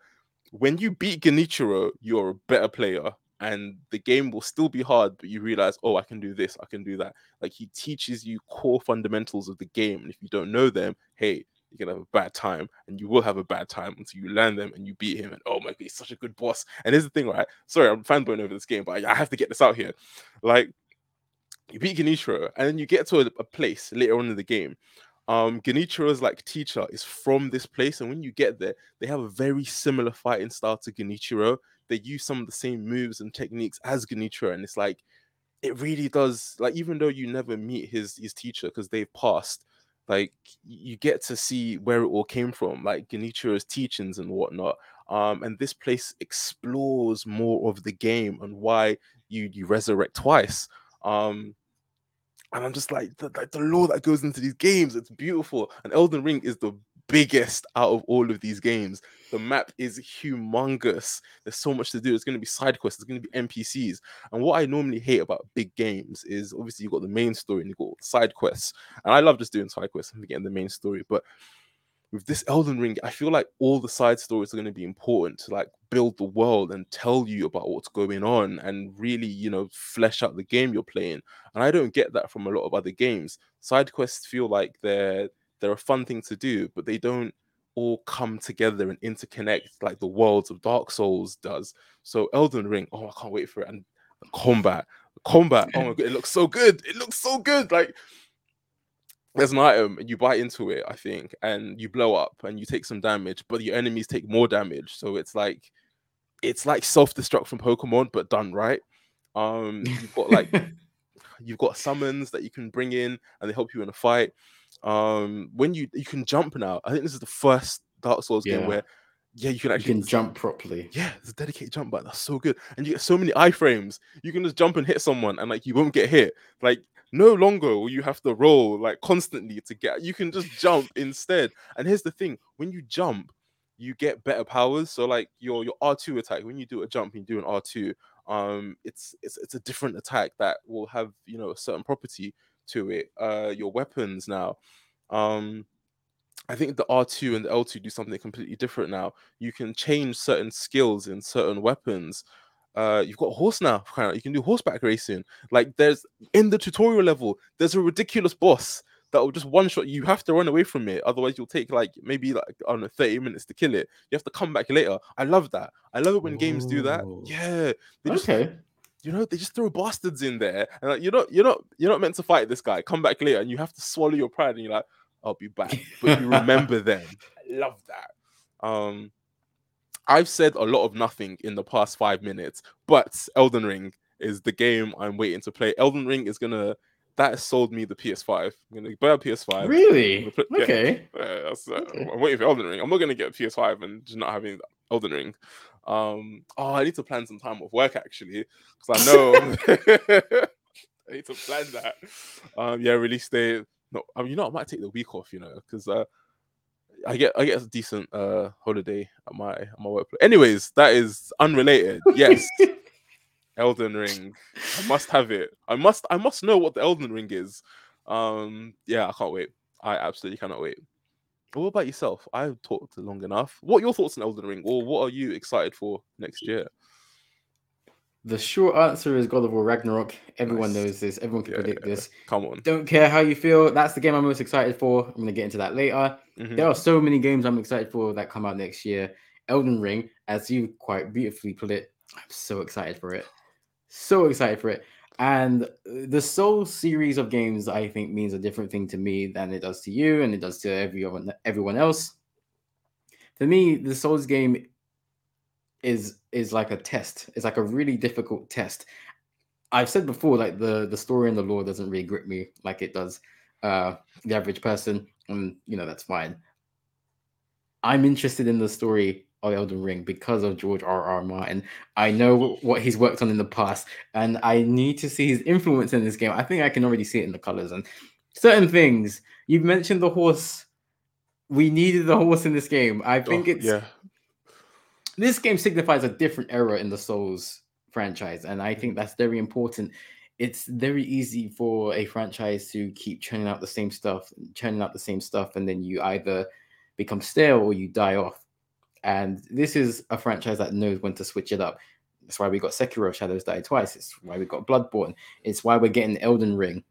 When you beat Genichiro, you're a better player, and the game will still be hard, but you realize, oh, I can do this, I can do that. Like, he teaches you core fundamentals of the game, and if you don't know them, hey, you're gonna have a bad time, and you will have a bad time until you learn them and you beat him. And oh my god, he's such a good boss. And here's the thing, right? Sorry, I'm fanboying over this game, but I have to get this out here. Like, you beat Genichiro, and then you get to a place later on in the game. Genichiro's like teacher is from this place, and when you get there, they have a very similar fighting style to Genichiro. They use some of the same moves and techniques as Genichiro, and it's like, it really does, like, even though you never meet his teacher because they've passed, like, you get to see where it all came from, like Genichiro's teachings and whatnot. And this place explores more of the game and why you resurrect twice. And I'm just like, the lore that goes into these games, it's beautiful. And Elden Ring is the biggest out of all of these games. The map is humongous. There's so much to do. There's going to be side quests, there's going to be NPCs. And what I normally hate about big games is, obviously, you've got the main story and you've got side quests. And I love just doing side quests and forgetting the main story. But with this Elden Ring, I feel like all the side stories are going to be important to, like, build the world and tell you about what's going on and really, you know, flesh out the game you're playing. And I don't get that from a lot of other games. Side quests feel like they're a fun thing to do, but they don't all come together and interconnect like the worlds of Dark Souls does. So Elden Ring, oh, I can't wait for it. And the combat, oh my god, it looks so good. It looks so good. Like, there's an item, and you bite into it, I think, and you blow up, and you take some damage, but your enemies take more damage. So it's like self-destruct from Pokemon, but done right. You've got like you've got summons that you can bring in, and they help you in a fight. When you can jump now. I think this is the first Dark Souls game where you can actually jump properly. Yeah, it's a dedicated jump button. That's so good, and you get so many iframes. You can just jump and hit someone, and like, you won't get hit. Like, no longer will you have to roll like constantly to get. You can just jump instead. And here's the thing: when you jump, you get better powers. So like your R2 attack, when you do a jump, you do an R2. It's a different attack that will have, you know, a certain property to it. Your weapons now. I think the R2 and the L2 do something completely different now. You can change certain skills in certain weapons. You've got a horse now. You can do horseback racing. Like, there's, in the tutorial level, there's a ridiculous boss that will just one shot. You have to run away from it, otherwise you'll take like maybe like I don't know 30 minutes to kill it. You have to come back later. I love that. I love it when games do that. Yeah, they just, you know, they just throw bastards in there, and like you're not meant to fight this guy. Come back later, and you have to swallow your pride, and you're like, I'll be back. But you remember them. I love that. I've said a lot of nothing in the past 5 minutes, but Elden Ring is the game I'm waiting to play. Elden Ring is gonna. That has sold me the PS5. I'm going to buy a PS5. Really? Okay. Yeah, that's, I'm waiting for Elden Ring. I'm not going to get a PS5 and just not having Elden Ring. I need to plan some time off work, actually. Because I know... I need to plan that. Release day. No, I mean, you know, I might take the week off, you know, because I get a decent holiday at my workplace. Anyways, that is unrelated. Yes. Elden Ring. I must have it. I must know what the Elden Ring is. I can't wait. I absolutely cannot wait. But what about yourself? I've talked long enough. What are your thoughts on Elden Ring? Or what are you excited for next year? The short answer is God of War Ragnarok. Everyone knows this. Everyone can predict this. Come on. Don't care how you feel. That's the game I'm most excited for. I'm going to get into that later. Mm-hmm. There are so many games I'm excited for that come out next year. Elden Ring, as you quite beautifully put it, I'm so excited for it. So excited for it. And the Soul series of games, I think, means a different thing to me than it does to you and it does to everyone else. For me, the Souls game is like a test. It's like a really difficult test. I've said before, like the story and the lore doesn't really grip me like it does the average person. And, you know, that's fine. I'm interested in the story of Elden Ring because of George R.R. Martin. I know what he's worked on in the past, and I need to see his influence in this game. I think I can already see it in the colors and certain things. You've mentioned the horse. We needed the horse in this game. I think this game signifies a different era in the Souls franchise, and I think that's very important. It's very easy for a franchise to keep churning out the same stuff, and then you either become stale or you die off. And this is a franchise that knows when to switch it up. That's why we got Sekiro: Shadows Die Twice. It's why we got Bloodborne. It's why we're getting Elden Ring.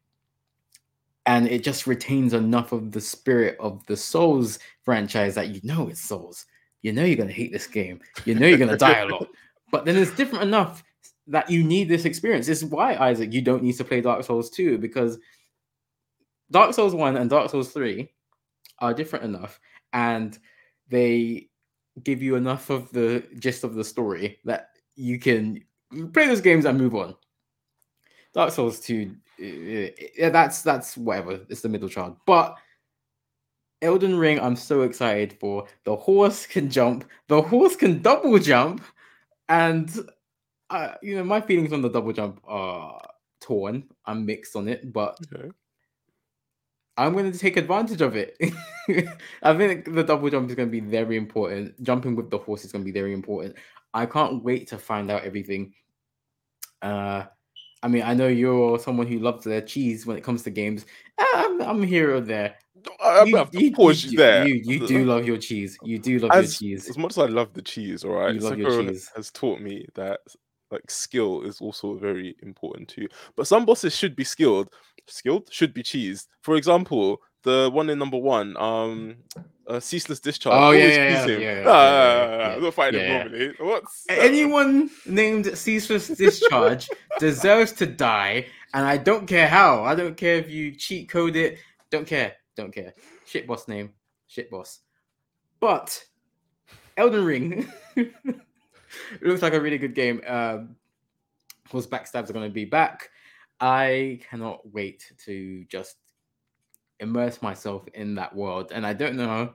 And it just retains enough of the spirit of the Souls franchise that you know it's Souls. You know you're going to hate this game. You know you're going to die a lot. But then it's different enough that you need this experience. This is why, Isaac, you don't need to play Dark Souls 2, because Dark Souls 1 and Dark Souls 3 are different enough. And they give you enough of the gist of the story that you can play those games and move on. Dark Souls 2, that's whatever. It's the middle child. But Elden Ring, I'm so excited for. The horse can jump. The horse can double jump. And, you know, my feelings on the double jump are torn. I'm mixed on it, but... Okay. I'm going to take advantage of it. I think the double jump is going to be very important. Jumping with the horse is going to be very important. I can't wait to find out everything. I mean, I know you're someone who loves their cheese when it comes to games. I'm here or there. You do love your cheese. As much as I love the cheese, all right? Your cheese has taught me that like skill is also very important too. But some bosses should be skilled should be cheesed. For example, the one in number one, Ceaseless Discharge. I'm not fighting him normally. Anyone named Ceaseless Discharge deserves to die, and I don't care how. I don't care if you cheat code it. Don't care. Shit boss name. Shit boss. But Elden Ring looks like a really good game. Horse backstabs are going to be back. I cannot wait to just immerse myself in that world. And I don't know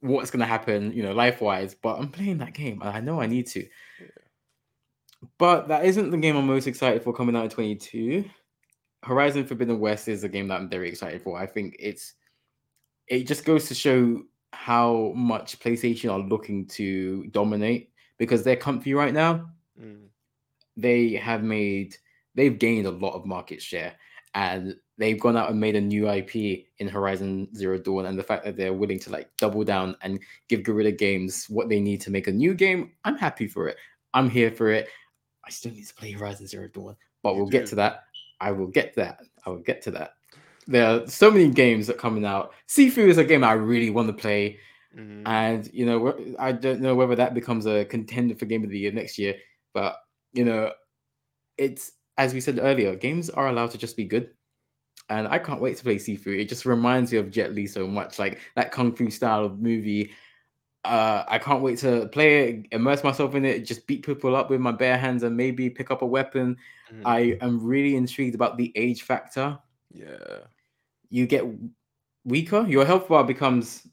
what's going to happen, you know, life-wise, but I'm playing that game. I know I need to. But that isn't the game I'm most excited for coming out in 2022. Horizon Forbidden West is a game that I'm very excited for. I think it just goes to show how much PlayStation are looking to dominate because they're comfy right now. Mm. They've gained a lot of market share, and they've gone out and made a new IP in Horizon Zero Dawn. And the fact that they're willing to like double down and give Guerrilla Games what they need to make a new game, I'm happy for it. I'm here for it. I still need to play Horizon Zero Dawn, but we'll get to that. I will get to that. There are so many games that are coming out. Seath is a game I really want to play. Mm-hmm. And, you know, I don't know whether that becomes a contender for Game of the Year next year. But, you know, it's, as we said earlier, games are allowed to just be good. And I can't wait to play Seath. It just reminds me of Jet Li so much, like that Kung Fu style of movie. I can't wait to play it, immerse myself in it, just beat people up with my bare hands and maybe pick up a weapon. Mm. I am really intrigued about the age factor. Yeah. You get weaker, your health bar becomes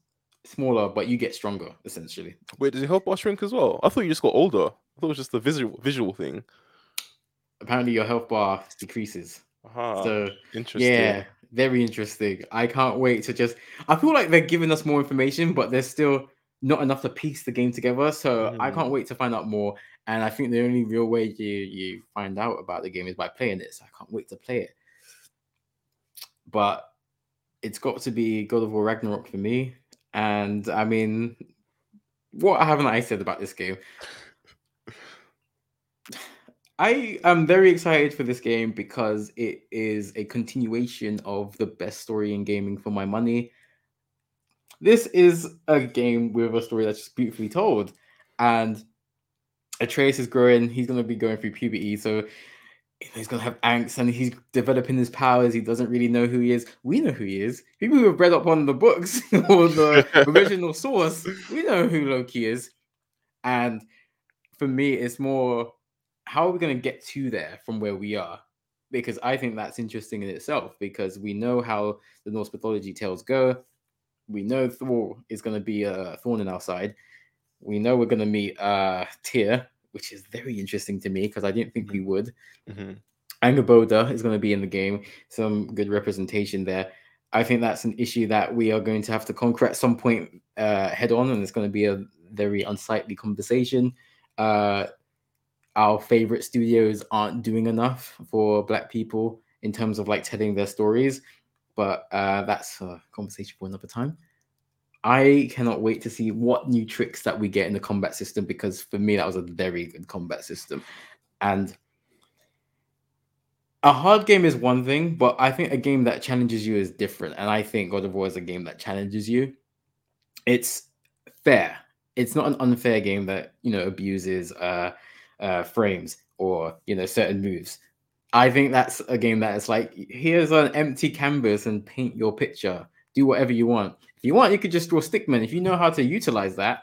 smaller, but you get stronger, essentially. Wait, does your health bar shrink as well? I thought you just got older. I thought it was just the visual thing. Apparently your health bar decreases. Uh-huh. So, interesting. Yeah, very interesting. I can't wait to just... I feel like they're giving us more information, but there's still not enough to piece the game together, so I can't wait to find out more. And I think the only real way you find out about the game is by playing it, so I can't wait to play it. But it's got to be God of War Ragnarok for me. And I mean, what haven't I said about this game? I am very excited for this game because it is a continuation of the best story in gaming for my money. This is a game with a story that's just beautifully told. And Atreus is growing. He's going to be going through puberty. So he's going to have angst and he's developing his powers. He doesn't really know who he is. We know who he is. People who have read up on the books or the original source, we know who Loki is. And for me, it's more, how are we going to get to there from where we are? Because I think that's interesting in itself, because we know how the Norse mythology tales go. We know Thor is going to be a thorn in our side. We know we're going to meet Tyr, which is very interesting to me because I didn't think we would. Mm-hmm. Angrboda is going to be in the game. Some good representation there. I think that's an issue that we are going to have to conquer at some point head on, and it's going to be a very unsightly conversation. Our favorite studios aren't doing enough for Black people in terms of like telling their stories. But that's a conversation for another time. I cannot wait to see what new tricks that we get in the combat system, because for me, that was a very good combat system. And a hard game is one thing, but I think a game that challenges you is different. And I think God of War is a game that challenges you. It's fair. It's not an unfair game that, you know, abuses frames or, you know, certain moves. I think that's a game that is like, here's an empty canvas and paint your picture. Do whatever you want. If you want, you could just draw stickmen. If you know how to utilize that,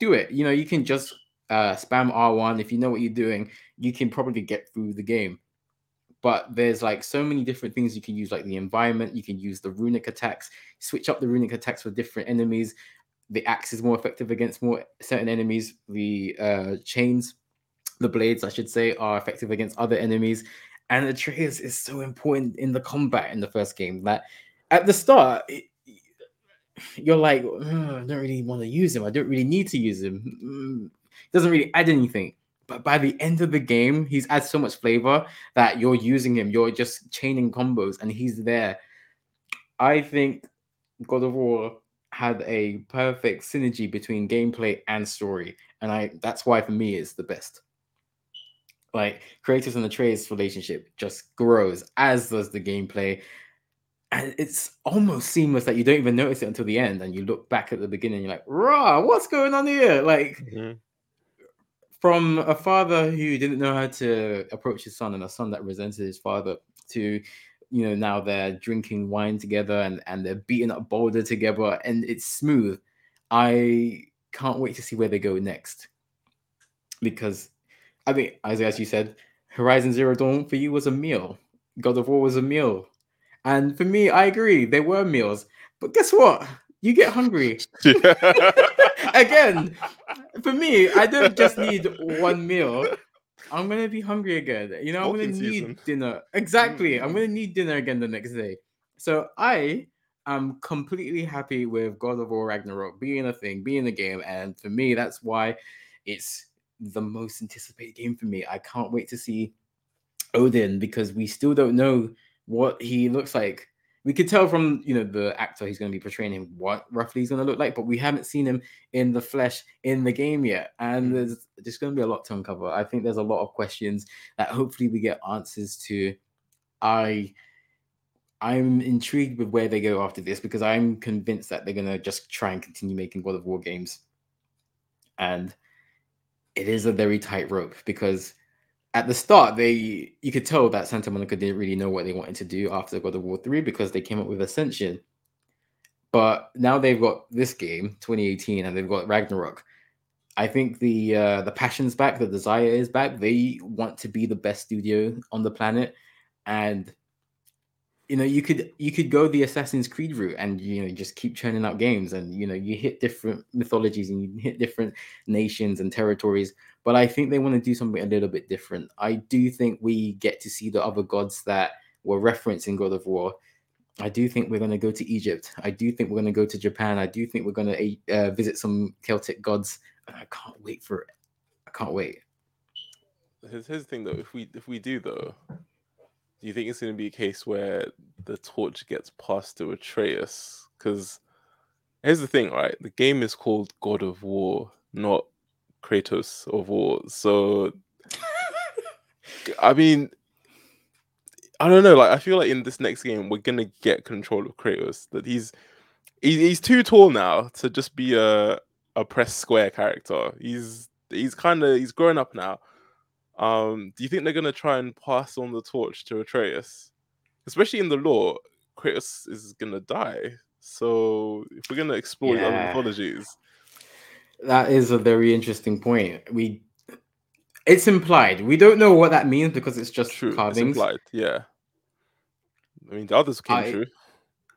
do it. You know, you can just spam R1. If you know what you're doing, you can probably get through the game. But there's like so many different things you can use, like the environment. You can use the runic attacks. Switch up the runic attacks for different enemies. The axe is more effective against more certain enemies. The chains, the blades, I should say, are effective against other enemies. And Atreus is so important in the combat in the first game that at the start, you're like, I don't really want to use him. I don't really need to use him. It doesn't really add anything. But by the end of the game, he's adds so much flavor that you're using him. You're just chaining combos and he's there. I think God of War had a perfect synergy between gameplay and story. And that's why, for me, it's the best. Like, Kratos and Atreus relationship just grows, as does the gameplay. And it's almost seamless that you don't even notice it until the end. And you look back at the beginning, you're like, rah, what's going on here? Like, from a father who didn't know how to approach his son and a son that resented his father to, you know, now they're drinking wine together and they're beating up Baldur together. And it's smooth. I can't wait to see where they go next. Because... I mean, as you said, Horizon Zero Dawn for you was a meal. God of War was a meal. And for me, I agree. They were meals. But guess what? You get hungry. Yeah. Again, for me, I don't just need one meal. I'm going to be hungry again. You know, I'm going to need dinner. Exactly. I'm going to need dinner again the next day. So I am completely happy with God of War Ragnarok being a thing, being a game. And for me, that's why it's the most anticipated game for me. I can't wait to see Odin, because we still don't know what he looks like. We could tell from, you know, the actor who's going to be portraying him what roughly he's going to look like, but we haven't seen him in the flesh in the game yet. And there's just going to be a lot to uncover. I think there's a lot of questions that hopefully we get answers to. I I'm intrigued with where they go after this, because I'm convinced that they're going to just try and continue making God of War games. And it is a very tight rope, because at the start, you could tell that Santa Monica didn't really know what they wanted to do after God of War 3, because they came up with Ascension. But now they've got this game, 2018, and they've got Ragnarok. I think the passion's back, the desire is back. They want to be the best studio on the planet. And you know, you could go the Assassin's Creed route and, you know, just keep churning out games, and, you know, you hit different mythologies and you hit different nations and territories. But I think they want to do something a little bit different. I do think we get to see the other gods that were referenced in God of War. I do think we're going to go to Egypt. I do think we're going to go to Japan. I do think we're going to visit some Celtic gods. And I can't wait for it. I can't wait. Here's the thing, though. If we do, though, do you think it's going to be a case where the torch gets passed to Atreus? Because here's the thing, right? The game is called God of War, not Kratos of War. So, I mean, I don't know. Like, I feel like in this next game, we're going to get control of Kratos. That he's too tall now to just be a press square character. He's grown up now. Do you think they're going to try and pass on the torch to Atreus? Especially in the lore, Kratos is going to die. So if we're going to explore the other mythologies... That is a very interesting point. It's implied. We don't know what that means because it's just true carvings. It's implied, yeah. I mean, the others came true.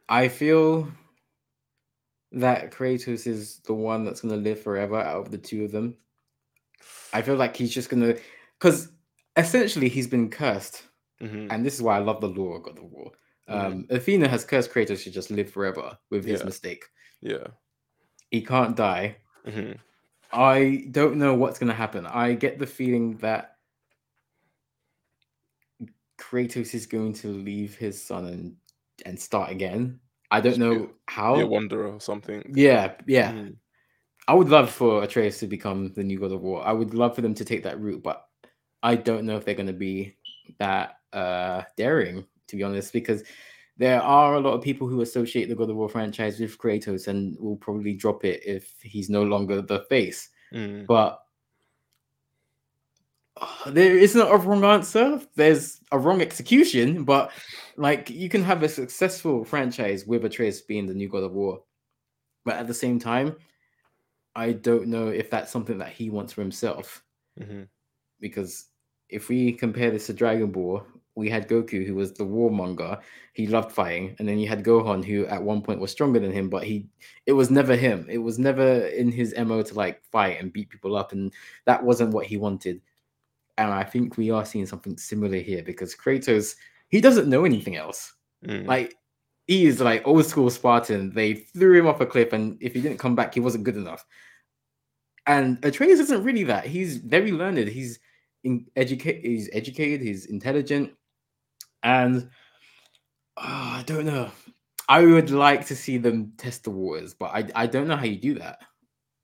I feel that Kratos is the one that's going to live forever out of the two of them. I feel like he's just going to... Because essentially he's been cursed. Mm-hmm. And this is why I love the lore of God of War. Mm-hmm. Athena has cursed Kratos to just live forever with his mistake. Yeah. He can't die. Mm-hmm. I don't know what's going to happen. I get the feeling that Kratos is going to leave his son and start again. I don't know how. Be a wanderer or something. Yeah, yeah. Mm-hmm. I would love for Atreus to become the new God of War. I would love for them to take that route, but I don't know if they're going to be that daring, to be honest, because there are a lot of people who associate the God of War franchise with Kratos and will probably drop it if he's no longer the face. Mm. But there isn't a wrong answer. There's a wrong execution, but like you can have a successful franchise with Atreus being the new God of War. But at the same time, I don't know if that's something that he wants for himself. Mm-hmm. Because if we compare this to Dragon Ball, we had Goku, who was the warmonger. He loved fighting. And then you had Gohan, who at one point was stronger than him, but it was never him. It was never in his MO to like fight and beat people up. And that wasn't what he wanted. And I think we are seeing something similar here, because Kratos, he doesn't know anything else. Mm. Like, he is like old school Spartan. They threw him off a cliff, and if he didn't come back, he wasn't good enough. And Atreus isn't really that. He's very learned. He's educated, he's intelligent, and I don't know. I would like to see them test the waters, but I don't know how you do that.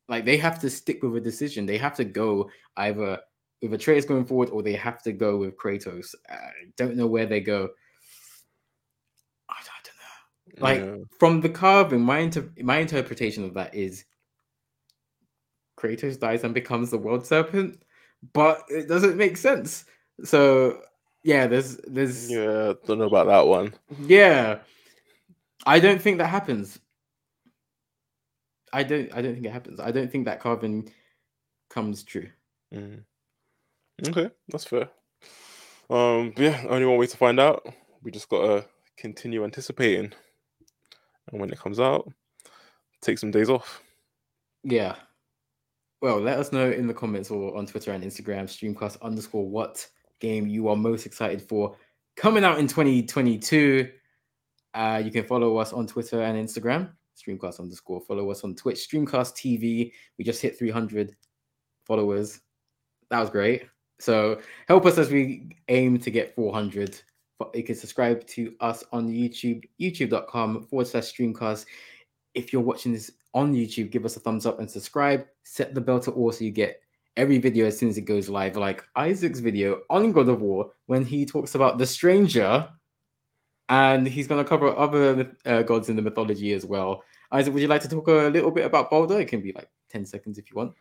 Like, they have to stick with a decision. They have to go either with Atreus going forward, or they have to go with Kratos. I don't know where they go. I don't know. Like, from the carving, my interpretation of that is Kratos dies and becomes the world serpent. But it doesn't make sense. So yeah, there's don't know about that one. Yeah. I don't think that happens. I don't think it happens. I don't think that carbon comes true. Mm. Okay, that's fair. Only one way to find out. We just gotta continue anticipating. And when it comes out, take some days off. Yeah. Well, let us know in the comments or on Twitter and Instagram, streamcast_what game you are most excited for coming out in 2022. You can follow us on Twitter and Instagram, streamcast_. Follow us on Twitch, Streamcast TV. We just hit 300 followers. That was great. So help us as we aim to get 400. You can subscribe to us on YouTube, youtube.com/streamcast. If you're watching this on YouTube, give us a thumbs up and subscribe. Set the bell to all so you get every video as soon as it goes live, like Isaac's video on God of War when he talks about The Stranger. And he's going to cover other gods in the mythology as well. Isaac, would you like to talk a little bit about Baldur? It can be like 10 seconds if you want.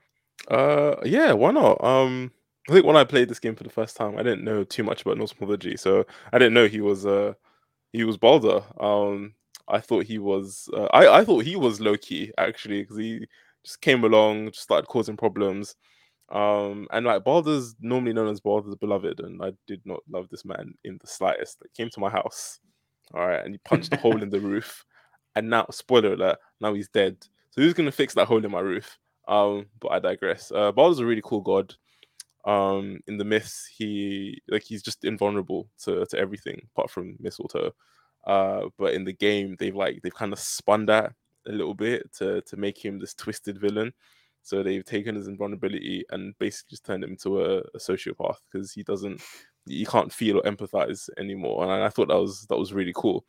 Yeah, why not? I think when I played this game for the first time, I didn't know too much about Norse mythology, so I didn't know he was Baldur. I thought he was I thought he was Loki, actually, because he just came along, just started causing problems. And like, Baldur's normally known as Baldur the Beloved, and I did not love this man in the slightest. He came to my house, all right, and he punched a hole in the roof, and now, spoiler alert, now he's dead. So who's gonna fix that hole in my roof? But I digress. Baldur's a really cool god. In the myths, he's just invulnerable to everything apart from mistletoe. But in the game, they've kind of spun that a little bit to make him this twisted villain. So they've taken his invulnerability and basically just turned him into a sociopath, because he can't feel or empathize anymore. And I thought that was really cool.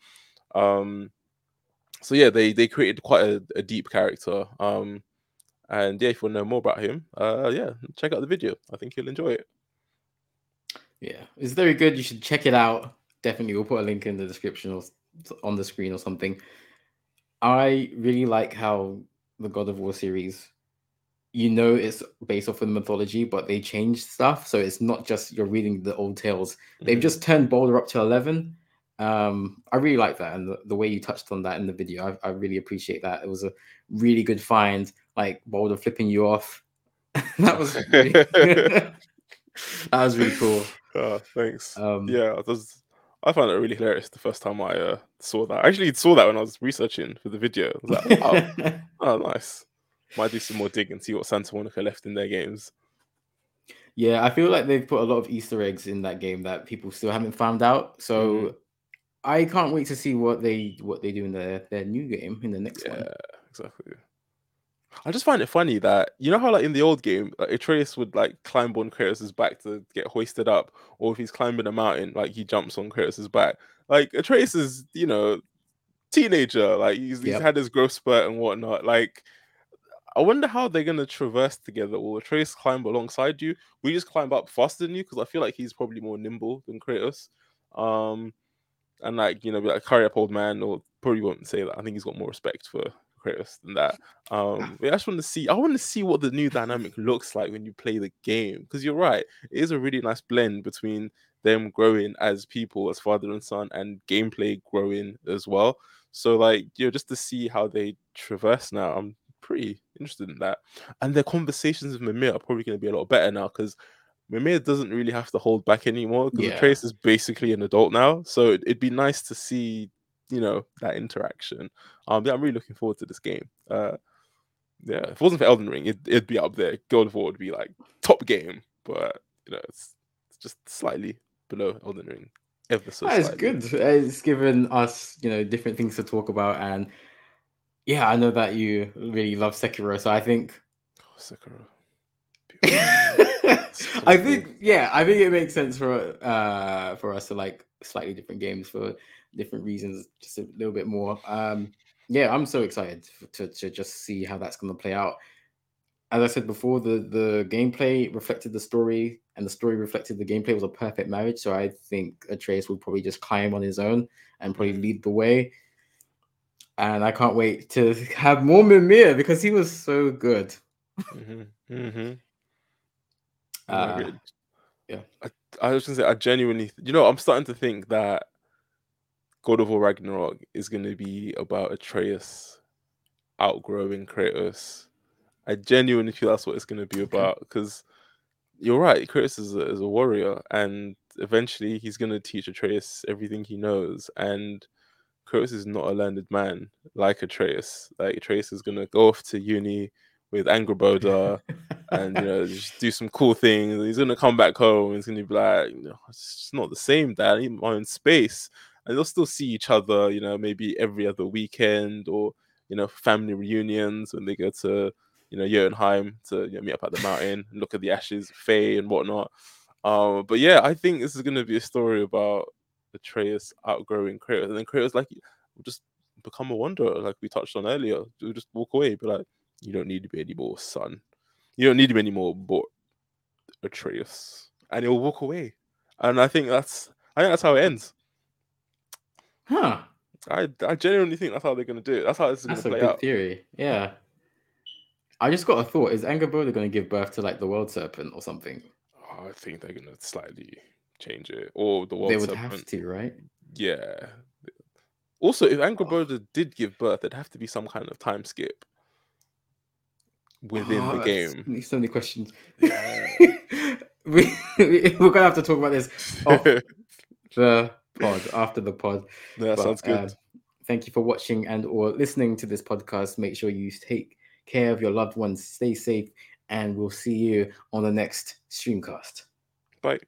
So yeah, they created quite a deep character. And yeah, if you want to know more about him, yeah, check out the video. I think you'll enjoy it. Yeah, it's very good. You should check it out. Definitely, we'll put a link in the description or on the screen or something. I really like how the God of War series, you know, it's based off of the mythology, but they changed stuff. So it's not just you're reading the old tales. Mm-hmm. They've just turned Baldur up to 11. I really like that. And the way you touched on that in the video, I really appreciate that. It was a really good find. Like, Baldur flipping you off. That was really cool. Thanks. Yeah, I found it really hilarious the first time I saw that. I actually saw that when I was researching for the video. I was like, wow, oh, nice. Might do some more dig and see what Santa Monica left in their games. Yeah, I feel like they've put a lot of Easter eggs in that game that people still haven't found out. So I can't wait to see what they do in their new game, in the next one. Yeah, exactly. I just find it funny that, you know how like in the old game, like, Atreus would like climb on Kratos' back to get hoisted up, or if he's climbing a mountain, like he jumps on Kratos' back. Like, Atreus is, you know, teenager, like he's had his growth spurt and whatnot. Like, I wonder how they're gonna traverse together. Will Atreus climb alongside you? Will you just climb up faster than you? Because I feel like he's probably more nimble than Kratos. And like, you know, be like, hurry up, old man, or probably won't say that. I think he's got more respect for Kratos than that. I just want to see. I want to see what the new dynamic looks like when you play the game, because you're right, it is a really nice blend between them growing as people, as father and son, and gameplay growing as well. So like, you know, just to see how they traverse now, I'm pretty interested in that. And their conversations with Mimir are probably going to be a lot better now, because Mimir doesn't really have to hold back anymore, because Atreus is basically an adult now. So it'd be nice to see, you know, that interaction. Yeah, I'm really looking forward to this game. Yeah, if it wasn't for Elden Ring, it'd be up there. God of War would be like top game, but you know, it's just slightly below Elden Ring. Ever so slightly. It's good. It's given us, you know, different things to talk about, and yeah, I know that you really love Sekiro, so I think Sekiro. I think it makes sense for us to like slightly different games for different reasons, just a little bit more. Yeah, I'm so excited to just see how that's going to play out. As I said before, the gameplay reflected the story, and the story reflected the gameplay. It was a perfect marriage. So I think Atreus will probably just climb on his own and probably lead the way. And I can't wait to have more Mimir, because he was so good. Yeah, I was gonna say, I genuinely, you know, I'm starting to think that God of War Ragnarok is going to be about Atreus outgrowing Kratos. I genuinely feel that's what it's going to be about, because you're right, Kratos is a warrior, and eventually he's going to teach Atreus everything he knows. And Kratos is not a learned man like Atreus. Like, Atreus is going to go off to uni with Angrboda and, you know, just do some cool things. He's going to come back home and he's going to be like, you know, it's just not the same, Dad. I need my own space. And they'll still see each other, you know, maybe every other weekend, or, you know, family reunions when they go to, you know, Jotunheim to, you know, meet up at the mountain and look at the ashes, Faye and whatnot. But yeah, I think this is going to be a story about Atreus outgrowing Kratos. And then Kratos, like, will just become a wanderer, like we touched on earlier. He'll just walk away, be like, you don't need to be anymore, son. You don't need him anymore, but Atreus. And he'll walk away. And I think that's how it ends. Huh. I genuinely think that's how they're going to do it. That's how this is going to play out. That's a good theory. Yeah. I just got a thought. Is Angrboda going to give birth to like the World Serpent or something? Oh, I think they're going to slightly change it. Or the World Serpent. They would have to, right? Yeah. Also, if Angrboda did give birth, it'd have to be some kind of time skip within the game. So many questions. Yeah. We're gonna have to talk about this off the pod, after the pod. That sounds good. Thank you for watching and or listening to this podcast. Make sure you take care of your loved ones. Stay safe, and we'll see you on the next streamcast. Bye.